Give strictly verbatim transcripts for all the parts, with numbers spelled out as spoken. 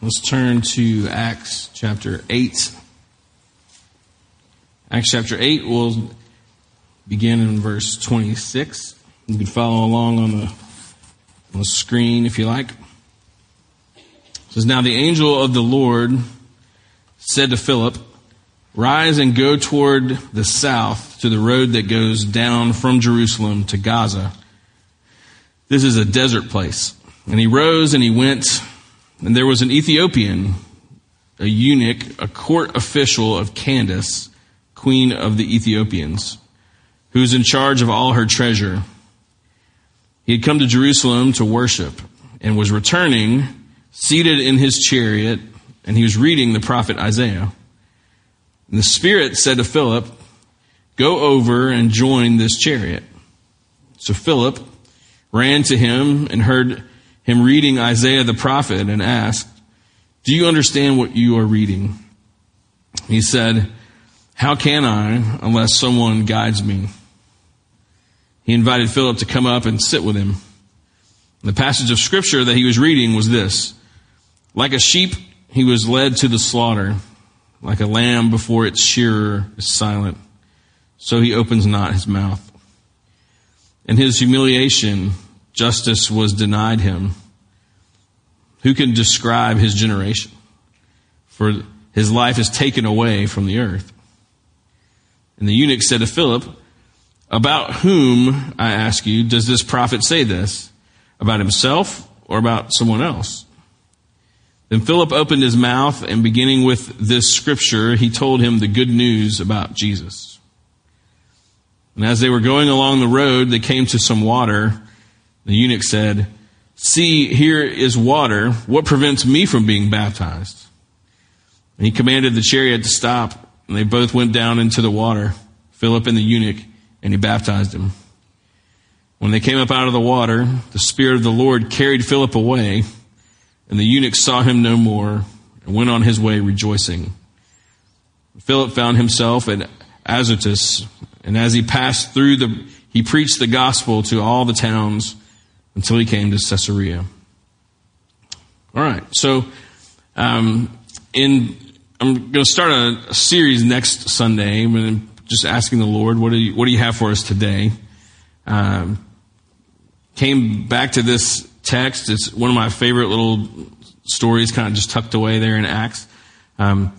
Let's turn to Acts chapter eight. Acts chapter eight will begin in verse twenty-six. You can follow along on the, on the screen if you like. It says, "Now the angel of the Lord said to Philip, 'Rise and go toward the south to the road that goes down from Jerusalem to Gaza. This is a desert place.' And he rose and he went. And there was an Ethiopian, a eunuch, a court official of Candace, queen of the Ethiopians, who was in charge of all her treasure. He had come to Jerusalem to worship and was returning, seated in his chariot, and he was reading the prophet Isaiah. And the Spirit said to Philip, 'Go over and join this chariot.' So Philip ran to him and heard him reading Isaiah the prophet and asked, 'Do you understand what you are reading?' He said, 'How can I unless someone guides me?' He invited Philip to come up and sit with him. The passage of scripture that he was reading was this: 'Like a sheep, he was led to the slaughter. Like a lamb before its shearer is silent, so he opens not his mouth. In his humiliation, justice was denied him. Who can describe his generation? For his life is taken away from the earth.' And the eunuch said to Philip, 'About whom, I ask you, does this prophet say this? About himself or about someone else?' Then Philip opened his mouth, and beginning with this scripture, he told him the good news about Jesus. And as they were going along the road, they came to some water. The eunuch said, 'See, here is water. What prevents me from being baptized?' And he commanded the chariot to stop, and they both went down into the water, Philip and the eunuch, and he baptized him. When they came up out of the water, the Spirit of the Lord carried Philip away, and the eunuch saw him no more and went on his way rejoicing. Philip found himself at Azotus, and as he passed through, the, he preached the gospel to all the towns until he came to Caesarea." All right, so um, in I'm going to start a, a series next Sunday, and I'm just asking the Lord, what do you, what do you have for us today? Um, came back to this text. It's one of my favorite little stories, kind of just tucked away there in Acts. Um,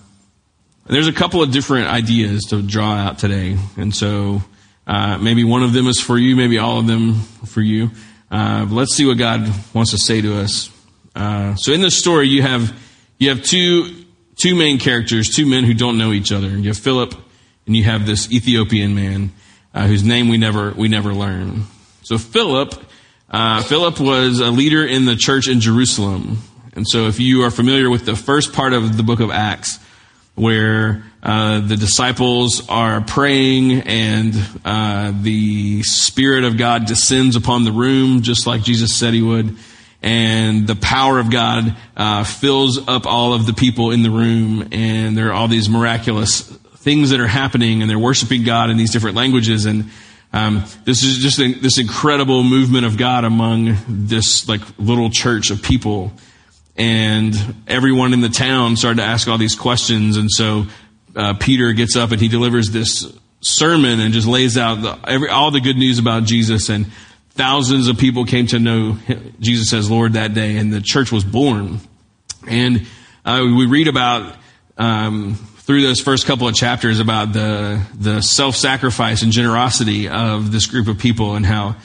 there's a couple of different ideas to draw out today, and so uh, maybe one of them is for you, maybe all of them for you. Uh, but let's see what God wants to say to us. Uh, so in this story, you have you have two two main characters, two men who don't know each other. You have Philip, and you have this Ethiopian man uh, whose name we never we never learn. So Philip. Uh, Philip was a leader in the church in Jerusalem. And so if you are familiar with the first part of the book of Acts, where uh, the disciples are praying and uh, the Spirit of God descends upon the room, just like Jesus said he would, and the power of God uh, fills up all of the people in the room, and there are all these miraculous things that are happening, and they're worshiping God in these different languages, and Um, this is just a, this incredible movement of God among this like little church of people, and everyone in the town started to ask all these questions. And so uh, Peter gets up and he delivers this sermon and just lays out the, every, all the good news about Jesus. And thousands of people came to know him, Jesus as Lord that day, and the church was born. And uh, we read about. Um, Through those first couple of chapters about the the self-sacrifice and generosity of this group of people, and how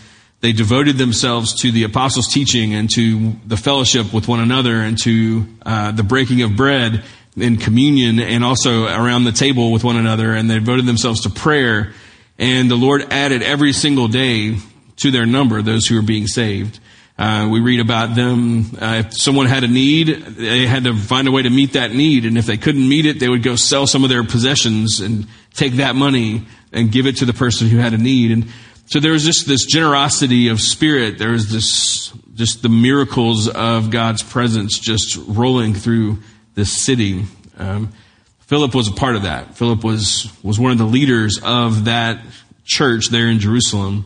they devoted themselves to the apostles' teaching and to the fellowship with one another and to uh, the breaking of bread and communion, and also around the table with one another, and they devoted themselves to prayer, and the Lord added every single day to their number those who were being saved. Uh, we read about them, uh, if someone had a need, they had to find a way to meet that need. And if they couldn't meet it, they would go sell some of their possessions and take that money and give it to the person who had a need. And so there was just this generosity of spirit. There was this, just the miracles of God's presence just rolling through this city. Um, Philip was a part of that. Philip was, was one of the leaders of that church there in Jerusalem.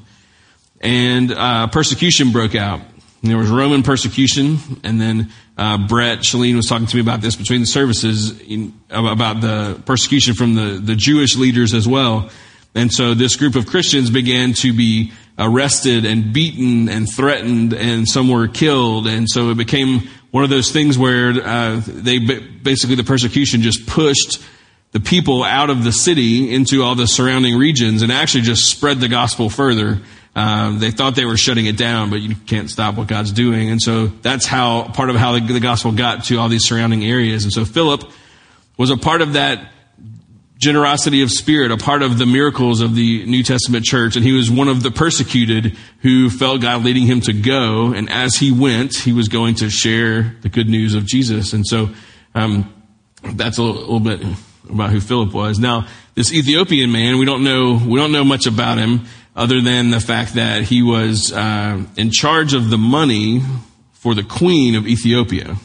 And, uh, persecution broke out. And there was Roman persecution, and then Uh, Brett Chalene was talking to me about this between the services, in, about the persecution from the, the Jewish leaders as well. And so this group of Christians began to be arrested and beaten and threatened, and some were killed. And so it became one of those things where uh, they basically the persecution just pushed the people out of the city into all the surrounding regions and actually just spread the gospel further. Um, they thought they were shutting it down, but you can't stop what God's doing. And so that's how part of how the, the gospel got to all these surrounding areas. And so Philip was a part of that generosity of spirit, a part of the miracles of the New Testament church. And he was one of the persecuted who felt God leading him to go. And as he went, he was going to share the good news of Jesus. And so um, that's a little, little bit about who Philip was. Now, this Ethiopian man, we don't know, we don't know much about him other than the fact that he was uh, in charge of the money for the queen of Ethiopia.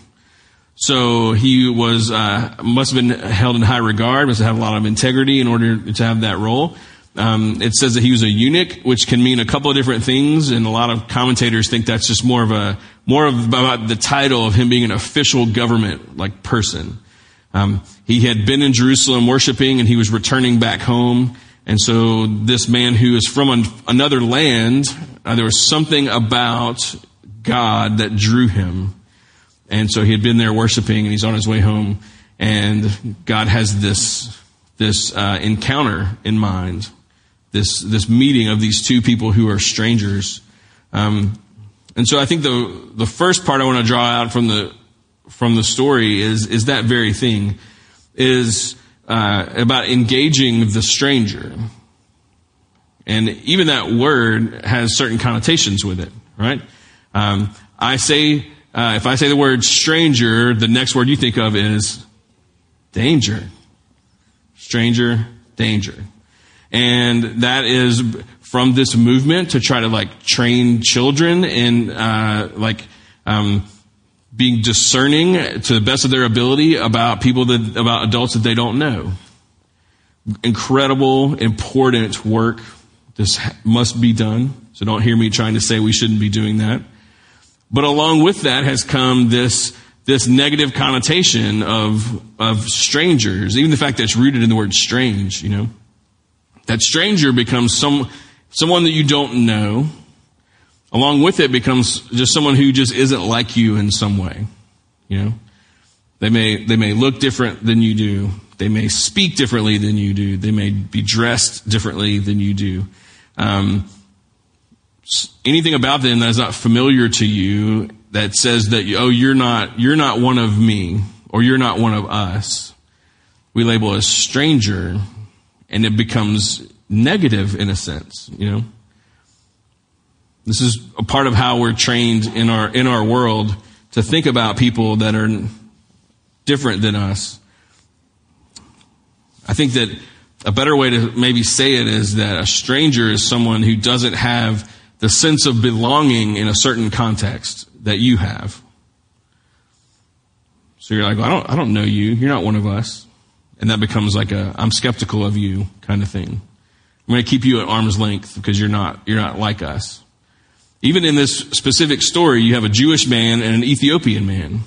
So he was uh, must have been held in high regard, must have had a lot of integrity in order to have that role. Um, it says that he was a eunuch, which can mean a couple of different things, and a lot of commentators think that's just more of a more of about the title of him being an official government like person. Um, he had been in Jerusalem worshiping, and he was returning back home. And so this man who is from an, another land, uh, there was something about God that drew him. And so he had been there worshiping, and he's on his way home. And God has this this uh, encounter in mind, this this meeting of these two people who are strangers. Um, and so I think the the first part I want to draw out from the from the story is is that very thing, is uh, about engaging the stranger. And even that word has certain connotations with it, right? Um, I say. Uh, if I say the word stranger, the next word you think of is danger. Stranger, danger. And that is from this movement to try to like train children in uh, like um, being discerning to the best of their ability about people that, about adults that they don't know. Incredible, important work. This must be done. So don't hear me trying to say we shouldn't be doing that. But along with that has come this this negative connotation of of strangers, even the fact that it's rooted in the word strange, you know. That stranger becomes some someone that you don't know. Along with it becomes just someone who just isn't like you in some way, you know. They may they may look different than you do. They may speak differently than you do. They may be dressed differently than you do. Um Anything about them that is not familiar to you that says that, oh, you're not you're not one of me, or you're not one of us, we label as stranger, and it becomes negative in a sense, you know. This is a part of how we're trained in our in our world to think about people that are different than us. I think that a better way to maybe say it is that a stranger is someone who doesn't have the sense of belonging in a certain context that you have. So you're like, well, I don't, I don't know you. You're not one of us. And that becomes like a, I'm skeptical of you kind of thing. I'm going to keep you at arm's length because you're not, you're not like us. Even in this specific story, you have a Jewish man and an Ethiopian man.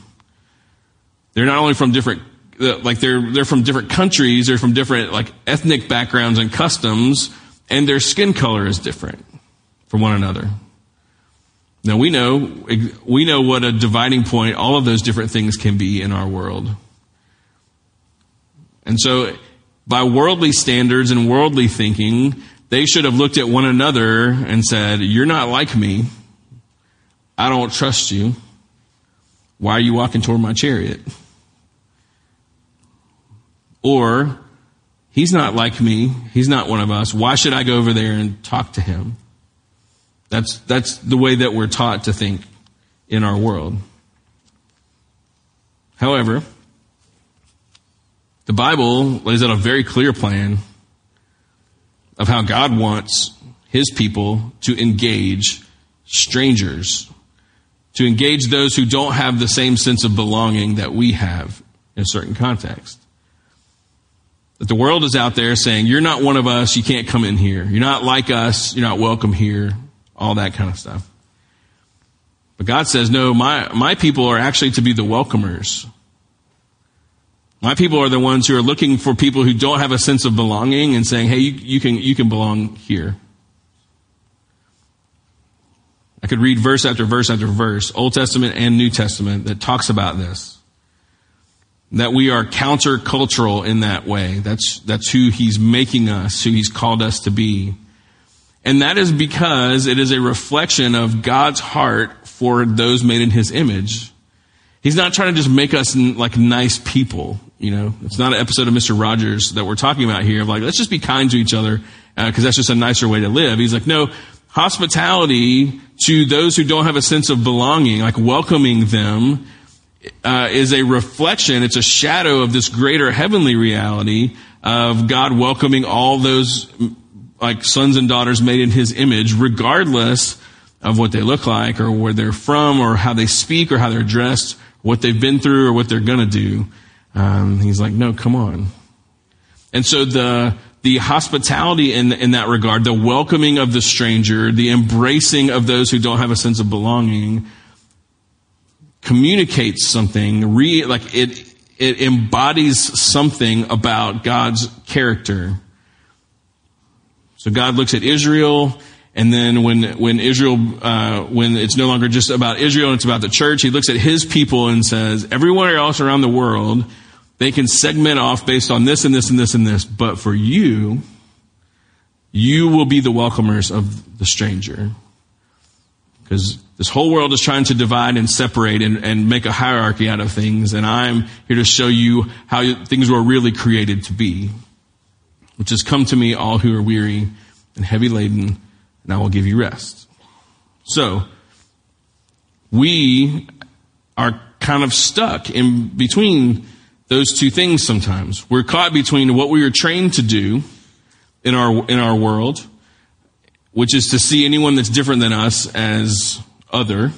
They're not only from different, like they're, they're from different countries. They're from different like ethnic backgrounds and customs, and their skin color is different from one another. Now we know we know what a dividing point all of those different things can be in our world. And so by worldly standards and worldly thinking, they should have looked at one another and said, you're not like me. I don't trust you. Why are you walking toward my chariot? Or, he's not like me. He's not one of us. Why should I go over there and talk to him? That's that's the way that we're taught to think in our world. However, the Bible lays out a very clear plan of how God wants his people to engage strangers, to engage those who don't have the same sense of belonging that we have in a certain context. That the world is out there saying, you're not one of us, you can't come in here. You're not like us, you're not welcome here. All that kind of stuff. But God says, no, my, my people are actually to be the welcomers. My people are the ones who are looking for people who don't have a sense of belonging and saying, hey, you, you can, you can belong here. I could read verse after verse after verse, Old Testament and New Testament, that talks about this. That we are countercultural in that way. That's, that's who he's making us, who he's called us to be. And that is because it is a reflection of God's heart for those made in his image. He's not trying to just make us like nice people, you know. It's not an episode of Mister Rogers that we're talking about here of like, let's just be kind to each other because uh, that's just a nicer way to live. He's like, no, hospitality to those who don't have a sense of belonging, like welcoming them, uh, is a reflection. It's a shadow of this greater heavenly reality of God welcoming all those like sons and daughters made in his image, regardless of what they look like or where they're from or how they speak or how they're dressed, what they've been through or what they're going to do. Um, he's like, no, come on. And so the the hospitality in in that regard, the welcoming of the stranger, the embracing of those who don't have a sense of belonging, communicates something, re, like it it embodies something about God's character. So God looks at Israel, and then when when Israel, uh, when it's no longer just about Israel, it's about the church, he looks at his people and says, everywhere else around the world, they can segment off based on this and this and this and this, but for you, you will be the welcomers of the stranger. Because this whole world is trying to divide and separate and, and make a hierarchy out of things, and I'm here to show you how things were really created to be. Which is, come to me, all who are weary and heavy laden, and I will give you rest. So, we are kind of stuck in between those two things sometimes. We're caught between what we are trained to do in our in our world, which is to see anyone that's different than us as other,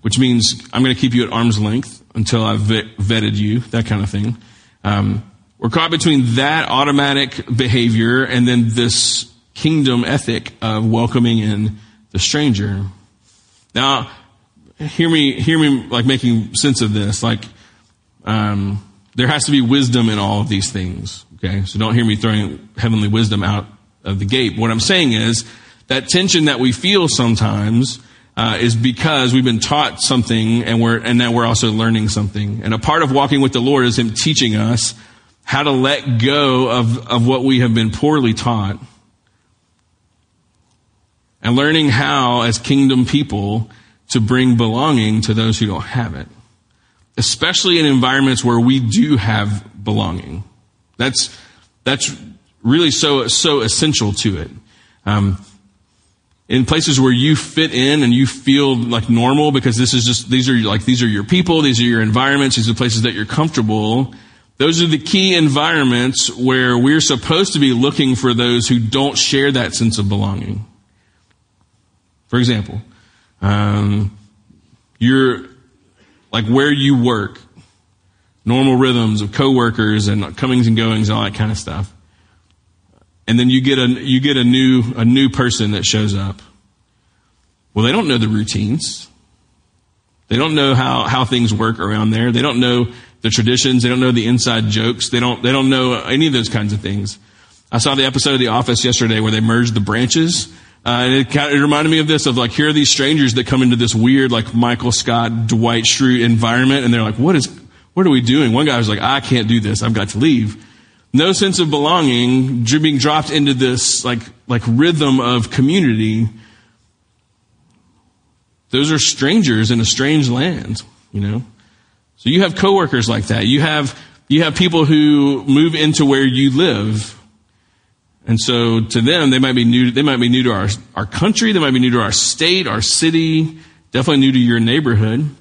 which means I'm going to keep you at arm's length until I've vetted you, that kind of thing. Um We're caught between that automatic behavior and then this kingdom ethic of welcoming in the stranger. Now, hear me, hear me like making sense of this. Like, um, there has to be wisdom in all of these things. Okay. So don't hear me throwing heavenly wisdom out of the gate. What I'm saying is that tension that we feel sometimes, uh, is because we've been taught something and we're, and now we're also learning something. And a part of walking with the Lord is him teaching us how to let go of, of what we have been poorly taught. And learning how, as kingdom people, to bring belonging to those who don't have it. Especially in environments where we do have belonging. That's, that's really so, so essential to it. Um, in places where you fit in and you feel like normal, because this is just, these are like, these are your people, these are your environments, these are the places that you're comfortable. Those are the key environments where we're supposed to be looking for those who don't share that sense of belonging. For example, um, you're like where you work, normal rhythms of coworkers and comings and goings, all that kind of stuff. And then you get a you get a new a new person that shows up. Well, they don't know the routines. They don't know how, how things work around there. They don't know the traditions. They don't know the inside jokes. They don't, they don't know any of those kinds of things. I saw the episode of The Office yesterday where they merged the branches. Uh, and it, kind of, it reminded me of this, of like, here are these strangers that come into this weird, like, Michael Scott, Dwight Schrute environment. And they're like, what is, what are we doing? One guy was like, I can't do this. I've got to leave. No sense of belonging, being dropped into this, like, like rhythm of community. Those are strangers in a strange land, you know? So you have coworkers like that. You have you have people who move into where you live, and so to them they might be new. They might be new to our our country. They might be new to our state, our city. Definitely new to your neighborhood.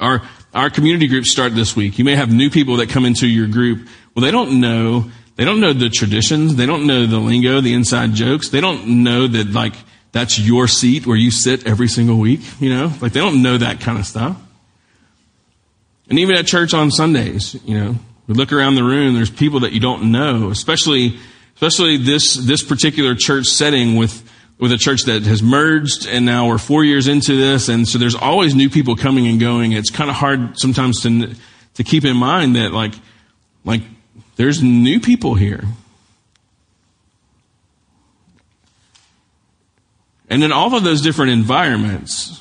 Our our community groups start this week. You may have new people that come into your group. Well, they don't know. They don't know the traditions. They don't know the lingo, the inside jokes. They don't know that like that's your seat where you sit every single week. You know, like they don't know that kind of stuff. And even at church on Sundays, you know, we look around the room, there's people that you don't know, especially, especially this, this particular church setting with, with a church that has merged, and now we're four years into this, and so there's always new people coming and going. It's kind of hard sometimes to to keep in mind that like like there's new people here. And in all of those different environments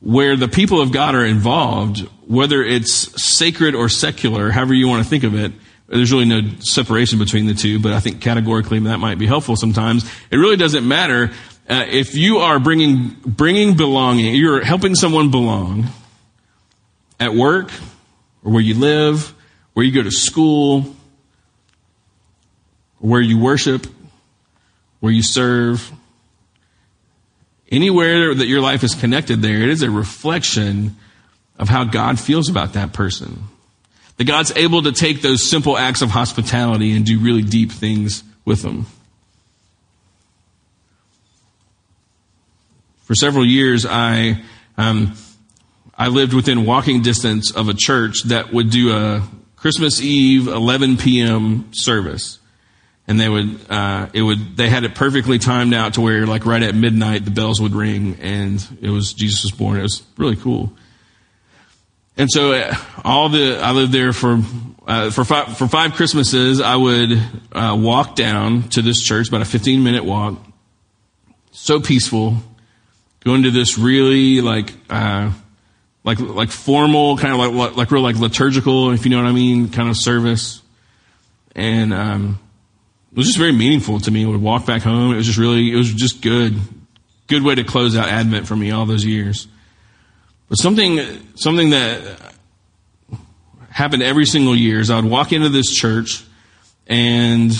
where the people of God are involved, whether it's sacred or secular, however you want to think of it, there's really no separation between the two, but I think categorically that might be helpful sometimes. It really doesn't matter uh, if you are bringing bringing belonging, you're helping someone belong at work or where you live, where you go to school, where you worship, where you serve. Anywhere that your life is connected there, it is a reflection of how God feels about that person. That God's able to take those simple acts of hospitality and do really deep things with them. For several years, I um, I lived within walking distance of a church that would do a Christmas Eve eleven p.m. service. And they would, uh, it would, they had it perfectly timed out to where, like, right at midnight, the bells would ring, and it was Jesus was born. It was really cool. And so, all the I lived there for uh, for five for five Christmases. I would uh, walk down to this church, about a fifteen minute walk. So peaceful, going to this really like uh, like like formal kind of like like real like liturgical, if you know what I mean, kind of service, and. Um, It was just very meaningful to me. I would walk back home. It was just really, it was just good. Good way to close out Advent for me all those years. But something, something that happened every single year is I would walk into this church and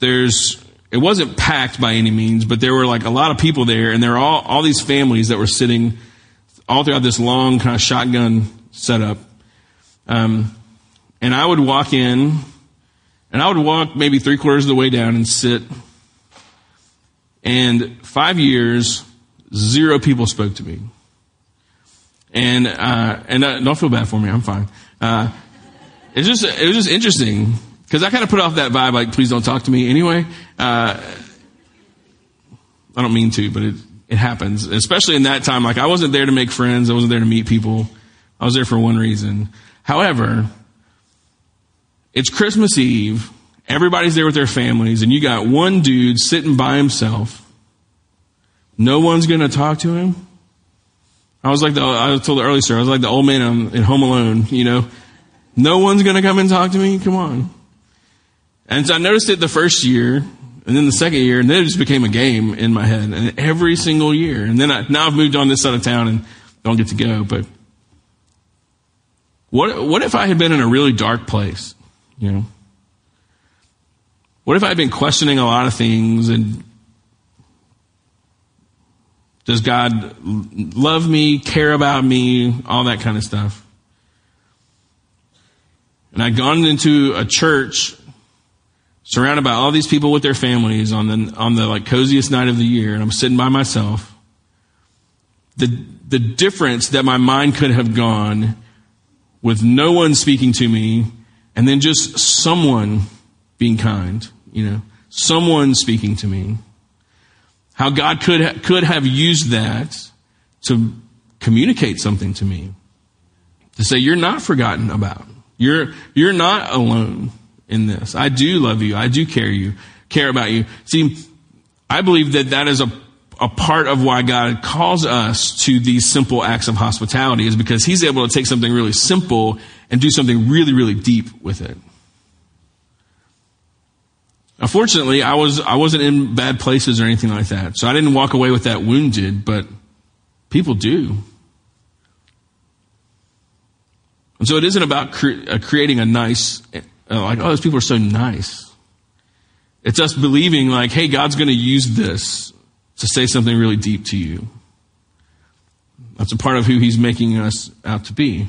there's, it wasn't packed by any means, but there were like a lot of people there, and there were all, all these families that were sitting all throughout this long kind of shotgun setup. Um, and I would walk in, And I would walk maybe three quarters of the way down and sit. And five years, zero people spoke to me. And uh, and uh, don't feel bad for me. I'm fine. Uh, it's just it was just interesting because I kind of put off that vibe like, please don't talk to me anyway. Uh, I don't mean to, but it it happens. Especially in that time, like I wasn't there to make friends. I wasn't there to meet people. I was there for one reason. However. It's Christmas Eve, everybody's there with their families, and you got one dude sitting by himself. No one's going to talk to him. I was like the, I told the early sir, I was like the old man in Home Alone, you know. No one's going to come and talk to me, come on. And so I noticed it the first year, and then the second year, and then it just became a game in my head, and every single year. And then I, now I've moved on this side of town and don't get to go, but what, what if I had been in a really dark place? You know, what if I've been questioning a lot of things, and does God love me, care about me, all that kind of stuff? And I'd gone into a church surrounded by all these people with their families on the on the like coziest night of the year, and I'm sitting by myself. The the difference that my mind could have gone with no one speaking to me. And then just someone being kind, you know, someone speaking to me. How God could ha- could have used that to communicate something to me, to say you're not forgotten about, you're you're not alone in this. I do love you. I do care you care about you. See, I believe that that is a a part of why God calls us to these simple acts of hospitality, is because He's able to take something really simple and do something really, really deep with it. Unfortunately, I was I wasn't in bad places or anything like that, so I didn't walk away with that wounded. But people do, and so it isn't about cre- uh, creating a nice, uh, like, oh, those people are so nice. It's us believing, like, hey, God's going to use this to say something really deep to you. That's a part of who He's making us out to be.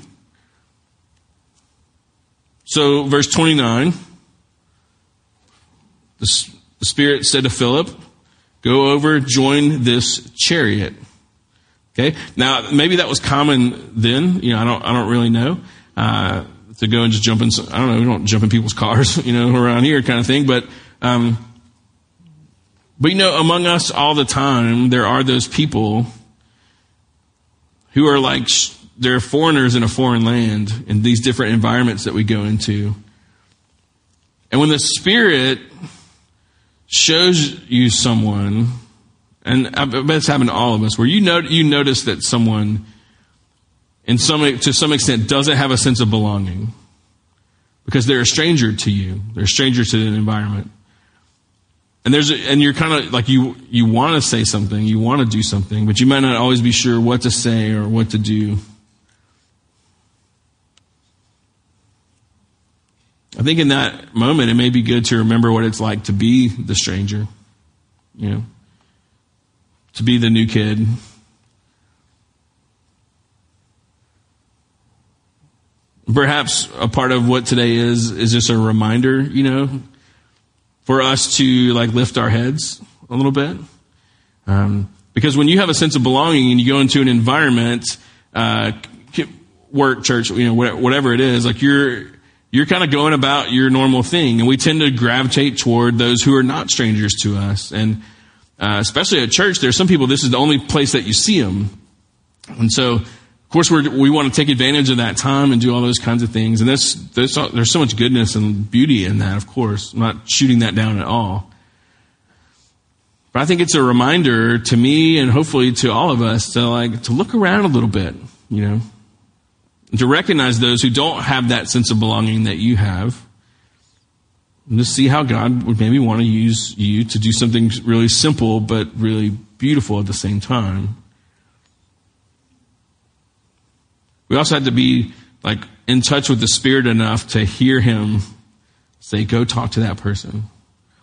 So, verse twenty-nine, the, the Spirit said to Philip, go over, join this chariot. Okay? Now, maybe that was common then. You know, I don't, I don't really know. Uh, to go and just jump in, I don't know, we don't jump in people's cars, you know, around here kind of thing. But, um, But you know, among us all the time, there are those people who are like, they're foreigners in a foreign land, in these different environments that we go into. And when the Spirit shows you someone, and I bet it's happened to all of us, where you know, you notice that someone, in some to some extent, doesn't have a sense of belonging because they're a stranger to you, they're a stranger to the environment, and there's a, and you're kind of like you you want to say something, you want to do something, but you might not always be sure what to say or what to do. I think in that moment, it may be good to remember what it's like to be the stranger, you know, to be the new kid. Perhaps a part of what today is, is just a reminder, you know, for us to like lift our heads a little bit. Um, because when you have a sense of belonging and you go into an environment, uh, work, church, you know, whatever it is, like you're, you're kind of going about your normal thing. And we tend to gravitate toward those who are not strangers to us. And, uh, especially at church, there's some people, this is the only place that you see them. And so, of course, we're, we want to take advantage of that time and do all those kinds of things. And that's, that's, there's so much goodness and beauty in that, of course. I'm not shooting that down at all. But I think it's a reminder to me and hopefully to all of us to, like, to look around a little bit, you know, and to recognize those who don't have that sense of belonging that you have. And to see how God would maybe want to use you to do something really simple but really beautiful at the same time. We also had to be like in touch with the Spirit enough to hear Him say, go talk to that person.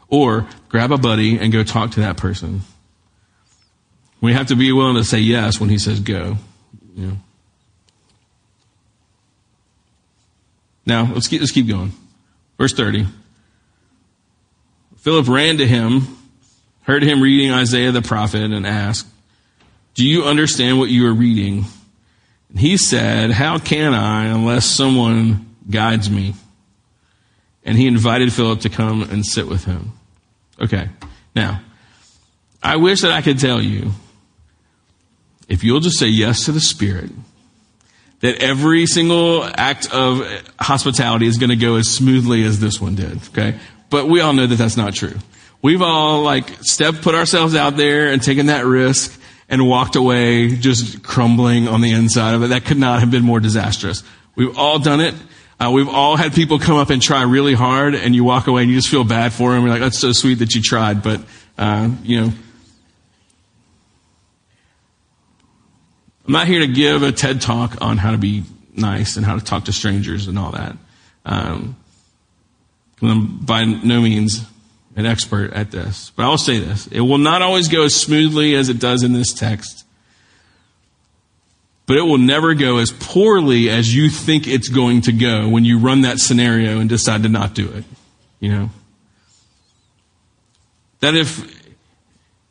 Or grab a buddy and go talk to that person. We have to be willing to say yes when He says go. You know. Now, let's keep, let's keep going. Verse thirty. Philip ran to him, heard him reading Isaiah the prophet, and asked, do you understand what you are reading? He said, how can I unless someone guides me? And he invited Philip to come and sit with him. Okay. Now, I wish that I could tell you, if you'll just say yes to the Spirit, that every single act of hospitality is going to go as smoothly as this one did. Okay. But we all know that that's not true. We've all like stepped, put ourselves out there and taken that risk. And walked away just crumbling on the inside of it. That could not have been more disastrous. We've all done it. Uh, we've all had people come up and try really hard, and you walk away and you just feel bad for them. You're like, that's so sweet that you tried, but, uh, you know. I'm not here to give a TED talk on how to be nice and how to talk to strangers and all that. Um, I'm by no means an expert at this. But I'll say this. It will not always go as smoothly as it does in this text. But it will never go as poorly as you think it's going to go when you run that scenario and decide to not do it. You know? That if,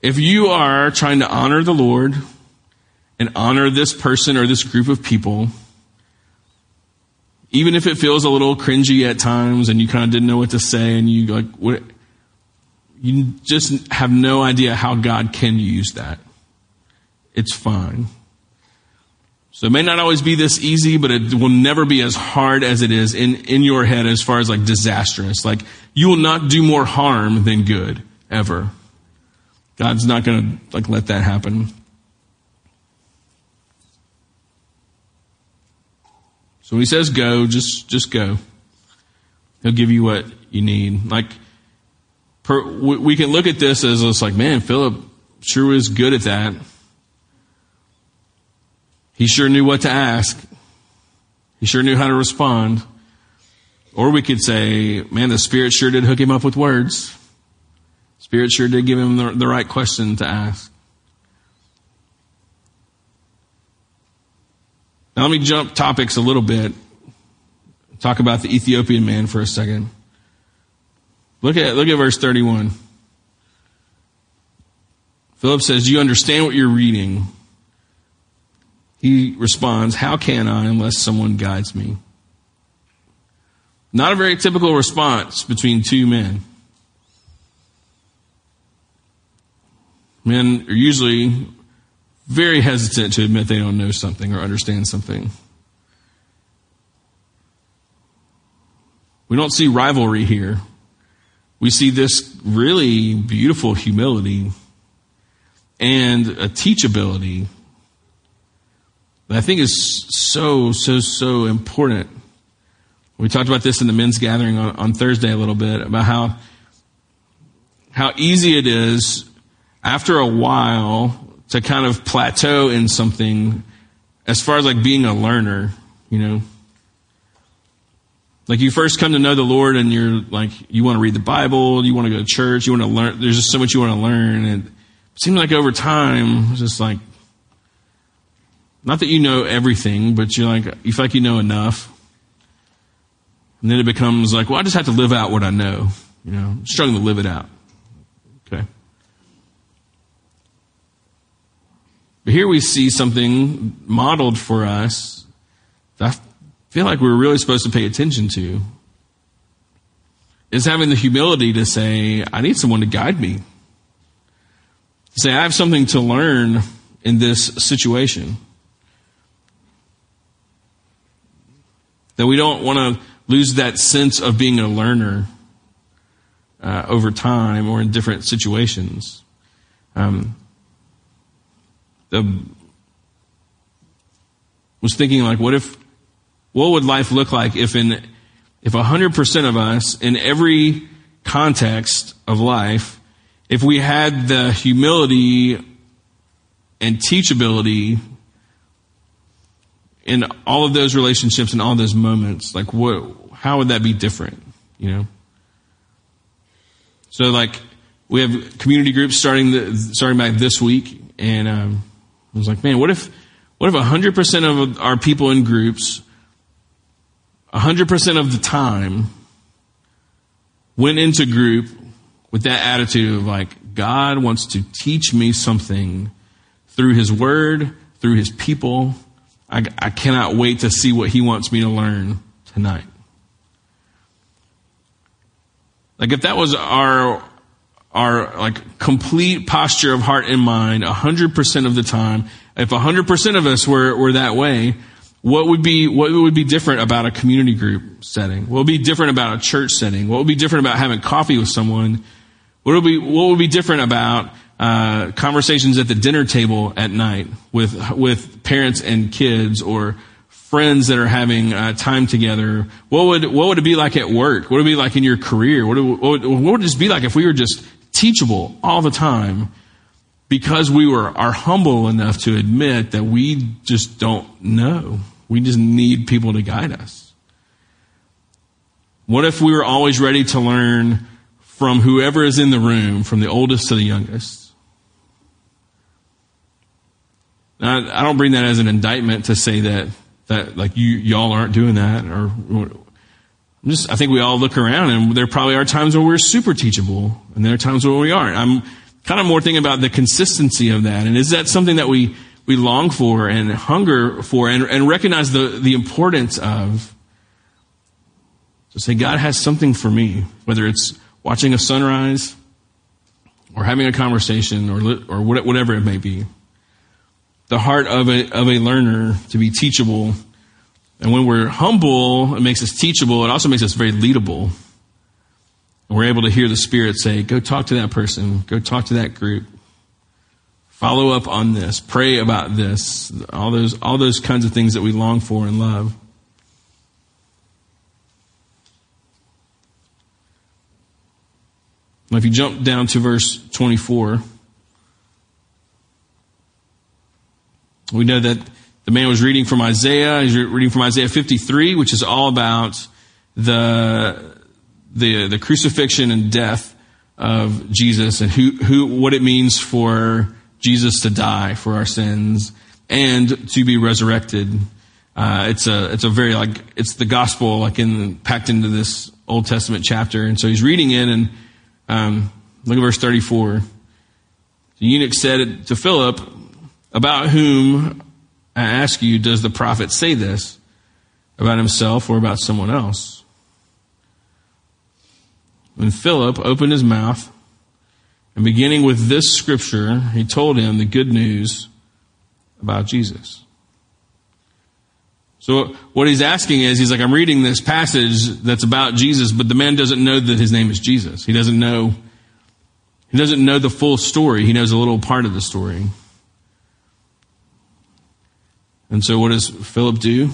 if you are trying to honor the Lord and honor this person or this group of people, even if it feels a little cringy at times and you kind of didn't know what to say and you like, what? You just have no idea how God can use that. It's fine. So it may not always be this easy, but it will never be as hard as it is in, in your head as far as like disastrous. Like you will not do more harm than good ever. God's not going to like let that happen. So when He says go, just, just go. He'll give you what you need. Like, we can look at this as it's like, man, Philip sure was good at that. He sure knew what to ask. He sure knew how to respond. Or we could say, man, the Spirit sure did hook him up with words. Spirit sure did give him the, the right question to ask. Now let me jump topics a little bit. Talk about the Ethiopian man for a second. Look at look at verse thirty-one. Philip says, do you understand what you're reading? He responds, how can I unless someone guides me? Not a very typical response between two men. Men are usually very hesitant to admit they don't know something or understand something. We don't see rivalry here. We see this really beautiful humility and a teachability that I think is so, so, so important. We talked about this in the men's gathering on, on Thursday a little bit, about how how easy it is after a while to kind of plateau in something as far as like being a learner, you know. Like you first come to know the Lord and you're like, you want to read the Bible, you want to go to church, you want to learn. There's just so much you want to learn. And it seems like over time, it's just like, not that you know everything, but you're like, you feel like you know enough. And then it becomes like, well, I just have to live out what I know. You know, I'm struggling to live it out. Okay. But here we see something modeled for us that I feel like we're really supposed to pay attention to. Is having the humility to say, I need someone to guide me. To say, I have something to learn in this situation. That we don't want to lose that sense of being a learner uh, over time or in different situations. Um, the, was thinking like, what if, what would life look like if in, if one hundred percent of us in every context of life, if we had the humility and teachability in all of those relationships and all those moments, like what, how would that be different? You know? So like we have community groups starting the, starting back this week. And, um, I was like, man, what if, what if a hundred percent of our people in groups, a hundred percent of the time went into group with that attitude of like, God wants to teach me something through his word, through his people. I, I cannot wait to see what he wants me to learn tonight. Like if that was our, our like complete posture of heart and mind, a hundred percent of the time, if a hundred percent of us were, were that way, what would be, what would be different about a community group setting? What would be different about a church setting? What would be different about having coffee with someone? What would be, what would be different about Uh, conversations at the dinner table at night with with parents and kids or friends that are having uh, time together? What would what would it be like at work? What would it be like in your career? What, do, what, would, what would it just be like if we were just teachable all the time because we were are humble enough to admit that we just don't know? We just need people to guide us. What if we were always ready to learn from whoever is in the room, from the oldest to the youngest? I don't bring that as an indictment to say that, that like you, y'all aren't doing that, or I'm just, I think we all look around and there probably are times where we're super teachable and there are times where we aren't. I'm kind of more thinking about the consistency of that. And is that something that we, we long for and hunger for and, and recognize the, the importance of? So say, God has something for me, whether it's watching a sunrise or having a conversation or, or whatever it may be. The heart of a of a learner to be teachable. And when we're humble, it makes us teachable. It also makes us very leadable. And we're able to hear the Spirit say, go talk to that person. Go talk to that group. Follow up on this. Pray about this. All those, all those kinds of things that we long for and love. Now, if you jump down to verse twenty-four... we know that the man was reading from Isaiah. He's reading from Isaiah fifty-three, which is all about the the the crucifixion and death of Jesus and who who what it means for Jesus to die for our sins and to be resurrected. Uh, it's a it's a very like it's the gospel like in packed into this Old Testament chapter. And so he's reading it, and um, look at verse thirty-four. The eunuch said to Philip, "About whom, I ask you, does the prophet say this? About himself or about someone else?" When Philip opened his mouth And beginning with this scripture, he told him the good news about Jesus. So what he's asking is, he's like, I'm reading this passage that's about Jesus, but the man doesn't know that his name is Jesus. He doesn't know, he doesn't know the full story. He knows a little part of the story. And so what does Philip do? It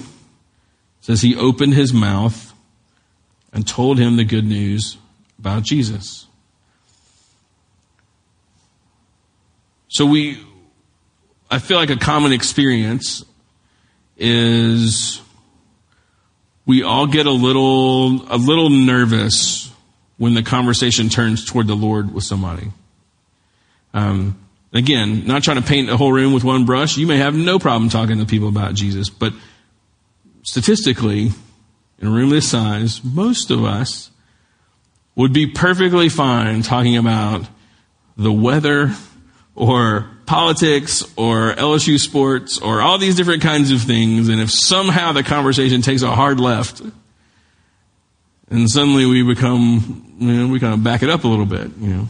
says he opened his mouth and told him the good news about Jesus. So we, I feel like a common experience is we all get a little a little nervous when the conversation turns toward the Lord with somebody. Um, again, not trying to paint a whole room with one brush. You may have no problem talking to people about Jesus, but statistically, in a room this size, most of us would be perfectly fine talking about the weather or politics or L S U sports or all these different kinds of things. And if somehow the conversation takes a hard left and suddenly we become, you know, we kind of back it up a little bit, you know.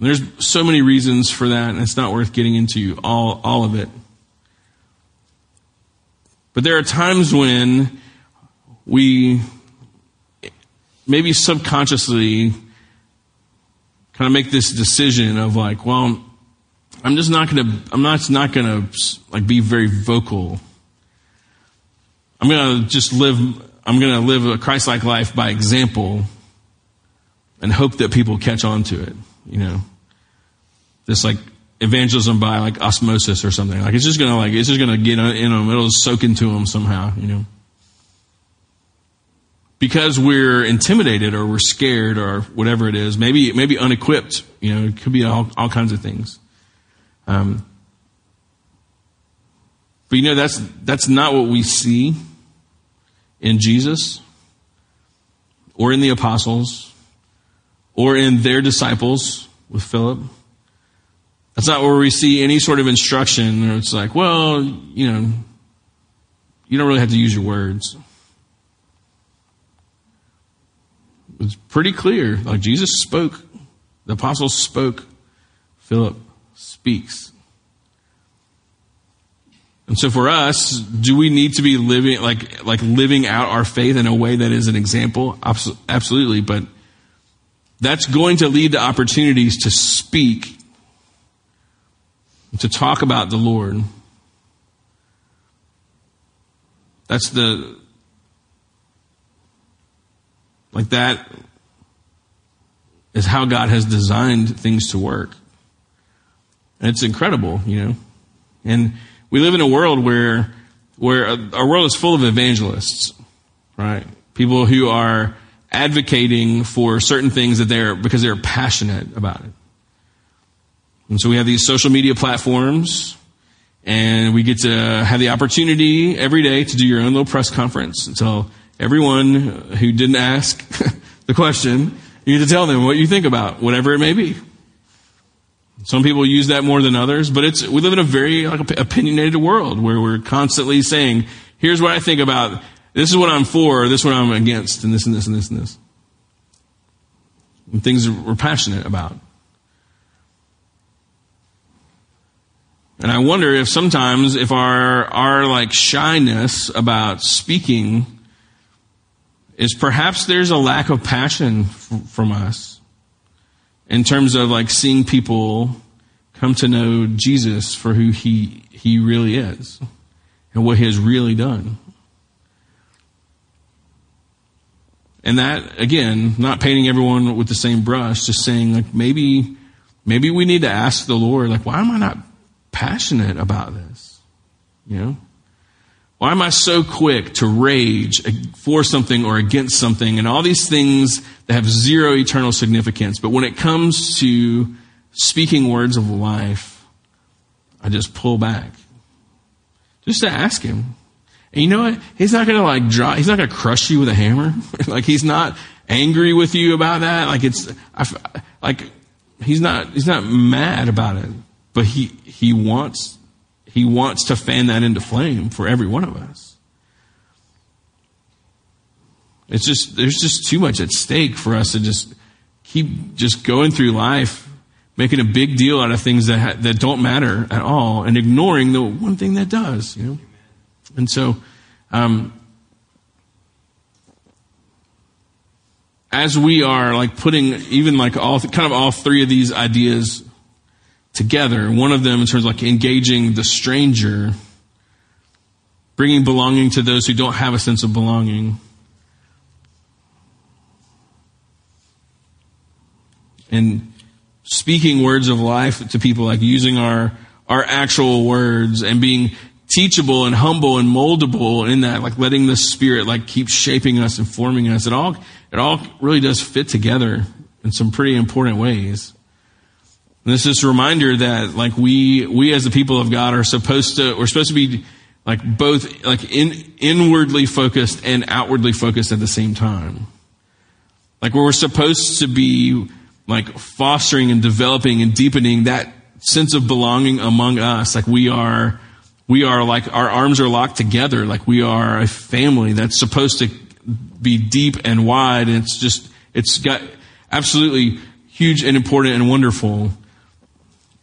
There's so many reasons for that, and it's not worth getting into all, all of it. But there are times when we maybe subconsciously kind of make this decision of like, well, I'm just not going to, I'm not, not going to like be very vocal. I'm going to just live, I'm going to live a Christ-like life by example and hope that people catch on to it. You know, this like evangelism by like osmosis or something. Like it's just going to like, it's just going to get in them. It'll soak into them somehow, you know. Because we're intimidated or we're scared or whatever it is, maybe maybe unequipped, you know, it could be all, all kinds of things. Um, but you know, that's that's not what we see in Jesus or in the apostles or in their disciples with Philip. That's not where we see any sort of instruction where it's like, well, you know, you don't really have to use your words. It's pretty clear. Like Jesus spoke, the apostles spoke, Philip speaks. And so for us, do we need to be living like like living out our faith in a way that is an example? Absolutely, but that's going to lead to opportunities to speak, to talk about the Lord. That's the Like that is how God has designed things to work. And it's incredible, you know. And we live in a world where where our world is full of evangelists, right? People who are advocating for certain things that they're because they're passionate about it. And so we have these social media platforms, and we get to have the opportunity every day to do your own little press conference until everyone who didn't ask the question, you need to tell them what you think about, whatever it may be. Some people use that more than others, but it's we live in a very like, opinionated world where we're constantly saying, here's what I think about, this is what I'm for, this is what I'm against, and this and this and this and this. And things we're passionate about. And I wonder if sometimes if our our like shyness about speaking is perhaps there's a lack of passion f- from us in terms of like seeing people come to know Jesus for who he he really is and what he has really done. And that, again, not painting everyone with the same brush, just saying like maybe maybe we need to ask the Lord, like, why am I not passionate about this? You know? Why am I so quick to rage for something or against something and all these things that have zero eternal significance? But when it comes to speaking words of life, I just pull back. Just to ask him. And you know what? He's not going to like draw, he's not going to crush you with a hammer. Like he's not angry with you about that. Like it's, I, like he's not, he's not mad about it, but he, he wants He wants to fan that into flame for every one of us. It's just, there's just too much at stake for us to just keep just going through life, making a big deal out of things that ha- that don't matter at all, and ignoring the one thing that does, you know. And so, um, as we are like putting even like all th- kind of all three of these ideas together, one of them in terms of like engaging the stranger, bringing belonging to those who don't have a sense of belonging, and speaking words of life to people, like using our our actual words and being teachable and humble and moldable in that, like letting the Spirit like keep shaping us and forming us. It all it all really does fit together in some pretty important ways. And it's just a reminder that like we we as the people of God are supposed to we're supposed to be like both like in, inwardly focused and outwardly focused at the same time. Like we're supposed to be like fostering and developing and deepening that sense of belonging among us. Like we are, we are like our arms are locked together. Like we are a family that's supposed to be deep and wide. And it's just, it's got absolutely huge and important and wonderful.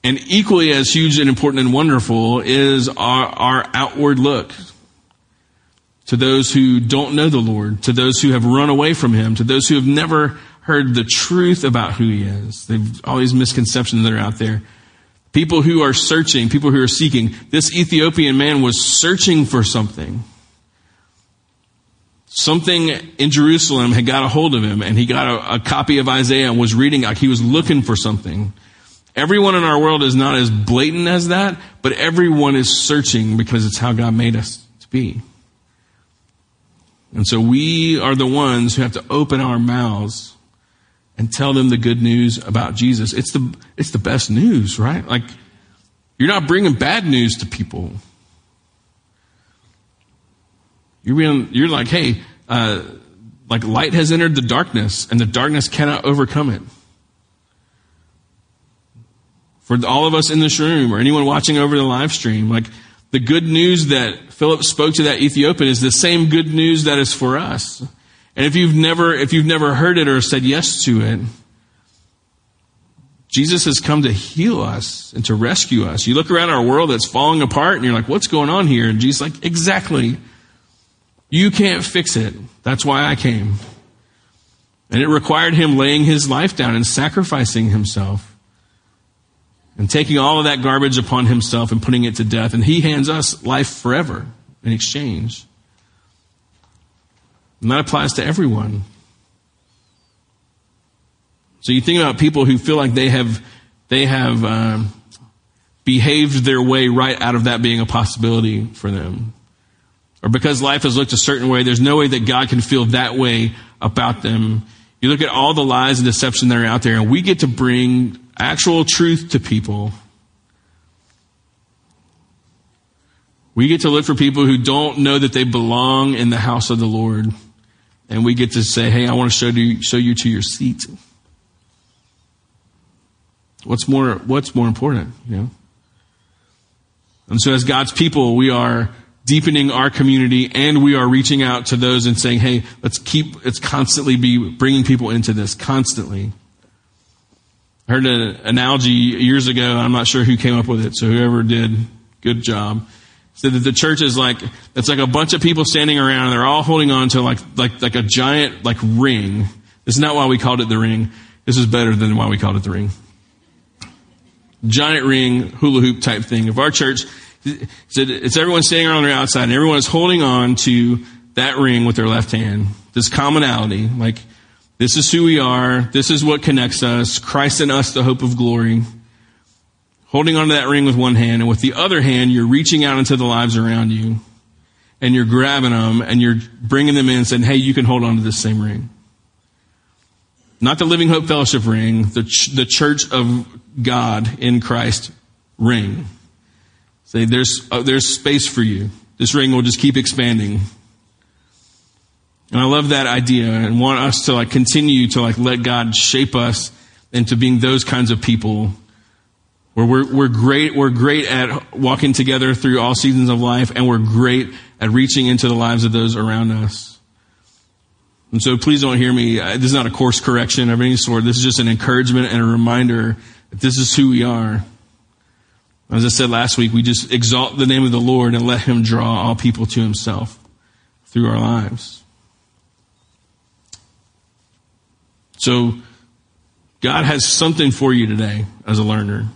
And equally as huge and important and wonderful is our, our outward look to those who don't know the Lord, to those who have run away from Him, to those who have never heard the truth about who He is. They've all these misconceptions that are out there. People who are searching, people who are seeking. This Ethiopian man was searching for something. Something in Jerusalem had got a hold of him, and he got a, a copy of Isaiah and was reading. Like he was looking for something. Everyone in our world is not as blatant as that, but everyone is searching because it's how God made us to be. And so we are the ones who have to open our mouths and tell them the good news about Jesus. It's the it's the best news, right? Like, you're not bringing bad news to people. You're being, you're like, hey, uh, like light has entered the darkness, and the darkness cannot overcome it. For all of us in this room, or anyone watching over the live stream, like the good news that Philip spoke to that Ethiopian is the same good news that is for us. And if you've never if you've never heard it or said yes to it, Jesus has come to heal us and to rescue us. You look around our world that's falling apart and you're like, what's going on here? And Jesus is like, exactly. You can't fix it. That's why I came. And it required Him laying His life down and sacrificing Himself and taking all of that garbage upon Himself and putting it to death. And He hands us life forever in exchange. And that applies to everyone. So you think about people who feel like they have they have um, behaved their way right out of that being a possibility for them. Or because life has looked a certain way, there's no way that God can feel that way about them. You look at all the lies and deception that are out there, and we get to bring actual truth to people. We get to look for people who don't know that they belong in the house of the Lord. And we get to say, hey, I want to show you, show you to your seat. What's more, what's more important, you know? And so as God's people, we are deepening our community and we are reaching out to those and saying, hey, let's keep, let's constantly be bringing people into this, constantly. I heard an analogy years ago, and I'm not sure who came up with it, so whoever did, good job. Said that the church is like, it's like a bunch of people standing around and they're all holding on to like, like, like a giant, like ring. This is not why we called it the ring. This is better than why we called it the ring. Giant ring, hula hoop type thing of our church. It's everyone standing around the outside and everyone is holding on to that ring with their left hand. This commonality, like this is who we are. This is what connects us. Christ in us, the hope of glory. Holding onto that ring with one hand, and with the other hand, you're reaching out into the lives around you, and you're grabbing them, and you're bringing them in and saying, hey, you can hold on to this same ring. Not the Living Hope Fellowship ring, the ch- the Church of God in Christ ring. Say, there's uh, there's space for you. This ring will just keep expanding. And I love that idea, and want us to like continue to like let God shape us into being those kinds of people. Where we're we're great we're great at walking together through all seasons of life, and we're great at reaching into the lives of those around us. And so please don't hear me. This is not a course correction of any sort. This is just an encouragement and a reminder that this is who we are. As I said last week, we just exalt the name of the Lord and let him draw all people to himself through our lives. So God has something for you today as a learner.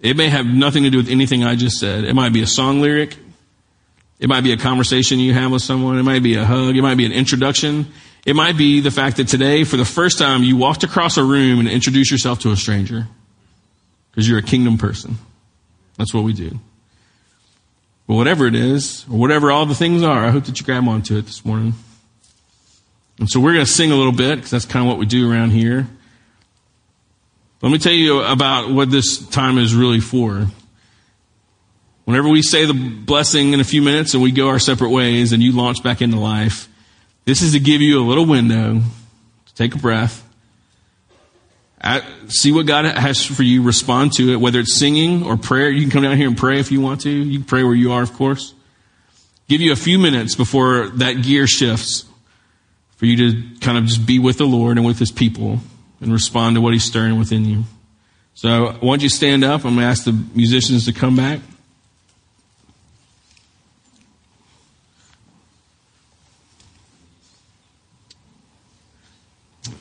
It may have nothing to do with anything I just said. It might be a song lyric. It might be a conversation you have with someone. It might be a hug. It might be an introduction. It might be the fact that today, for the first time, you walked across a room and introduced yourself to a stranger because you're a kingdom person. That's what we do. But whatever it is, or whatever all the things are, I hope that you grab onto it this morning. And so we're going to sing a little bit because that's kind of what we do around here. Let me tell you about what this time is really for. Whenever we say the blessing in a few minutes and we go our separate ways and you launch back into life, this is to give you a little window to take a breath, see what God has for you, respond to it, whether it's singing or prayer. You can come down here and pray if you want to. You can pray where you are, of course. Give you a few minutes before that gear shifts for you to kind of just be with the Lord and with his people and respond to what he's stirring within you. So I want you to stand up. I'm going to ask the musicians to come back.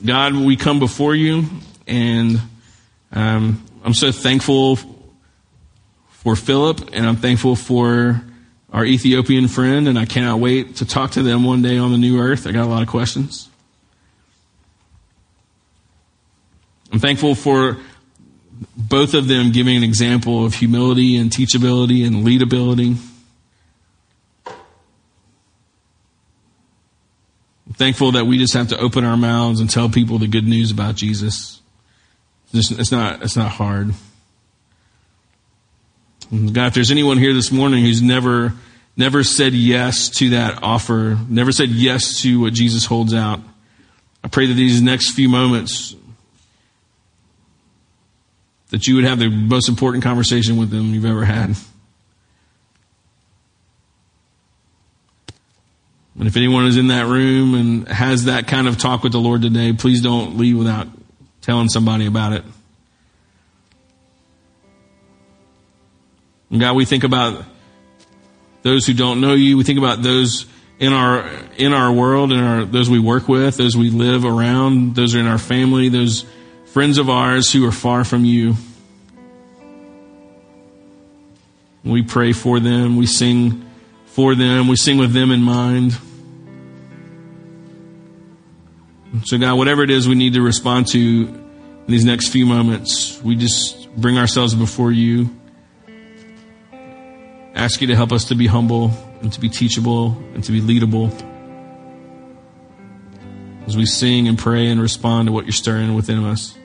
God, we come before you, and um, I'm so thankful for Philip, and I'm thankful for our Ethiopian friend, and I cannot wait to talk to them one day on the new earth. I got a lot of questions. I'm thankful for both of them giving an example of humility and teachability and leadability. I'm thankful that we just have to open our mouths and tell people the good news about Jesus. It's not, it's not hard. God, if there's anyone here this morning who's never, never said yes to that offer, never said yes to what Jesus holds out, I pray that these next few moments that you would have the most important conversation with them you've ever had. And if anyone is in that room and has that kind of talk with the Lord today, please don't leave without telling somebody about it. And God, we think about those who don't know you. We think about those in our in our world, in our those we work with, those we live around, those are in our family, those friends of ours who are far from you. We pray for them. We sing for them. We sing with them in mind. So God, whatever it is we need to respond to in these next few moments, we just bring ourselves before you. Ask you to help us to be humble and to be teachable and to be leadable as we sing and pray and respond to what you're stirring within us.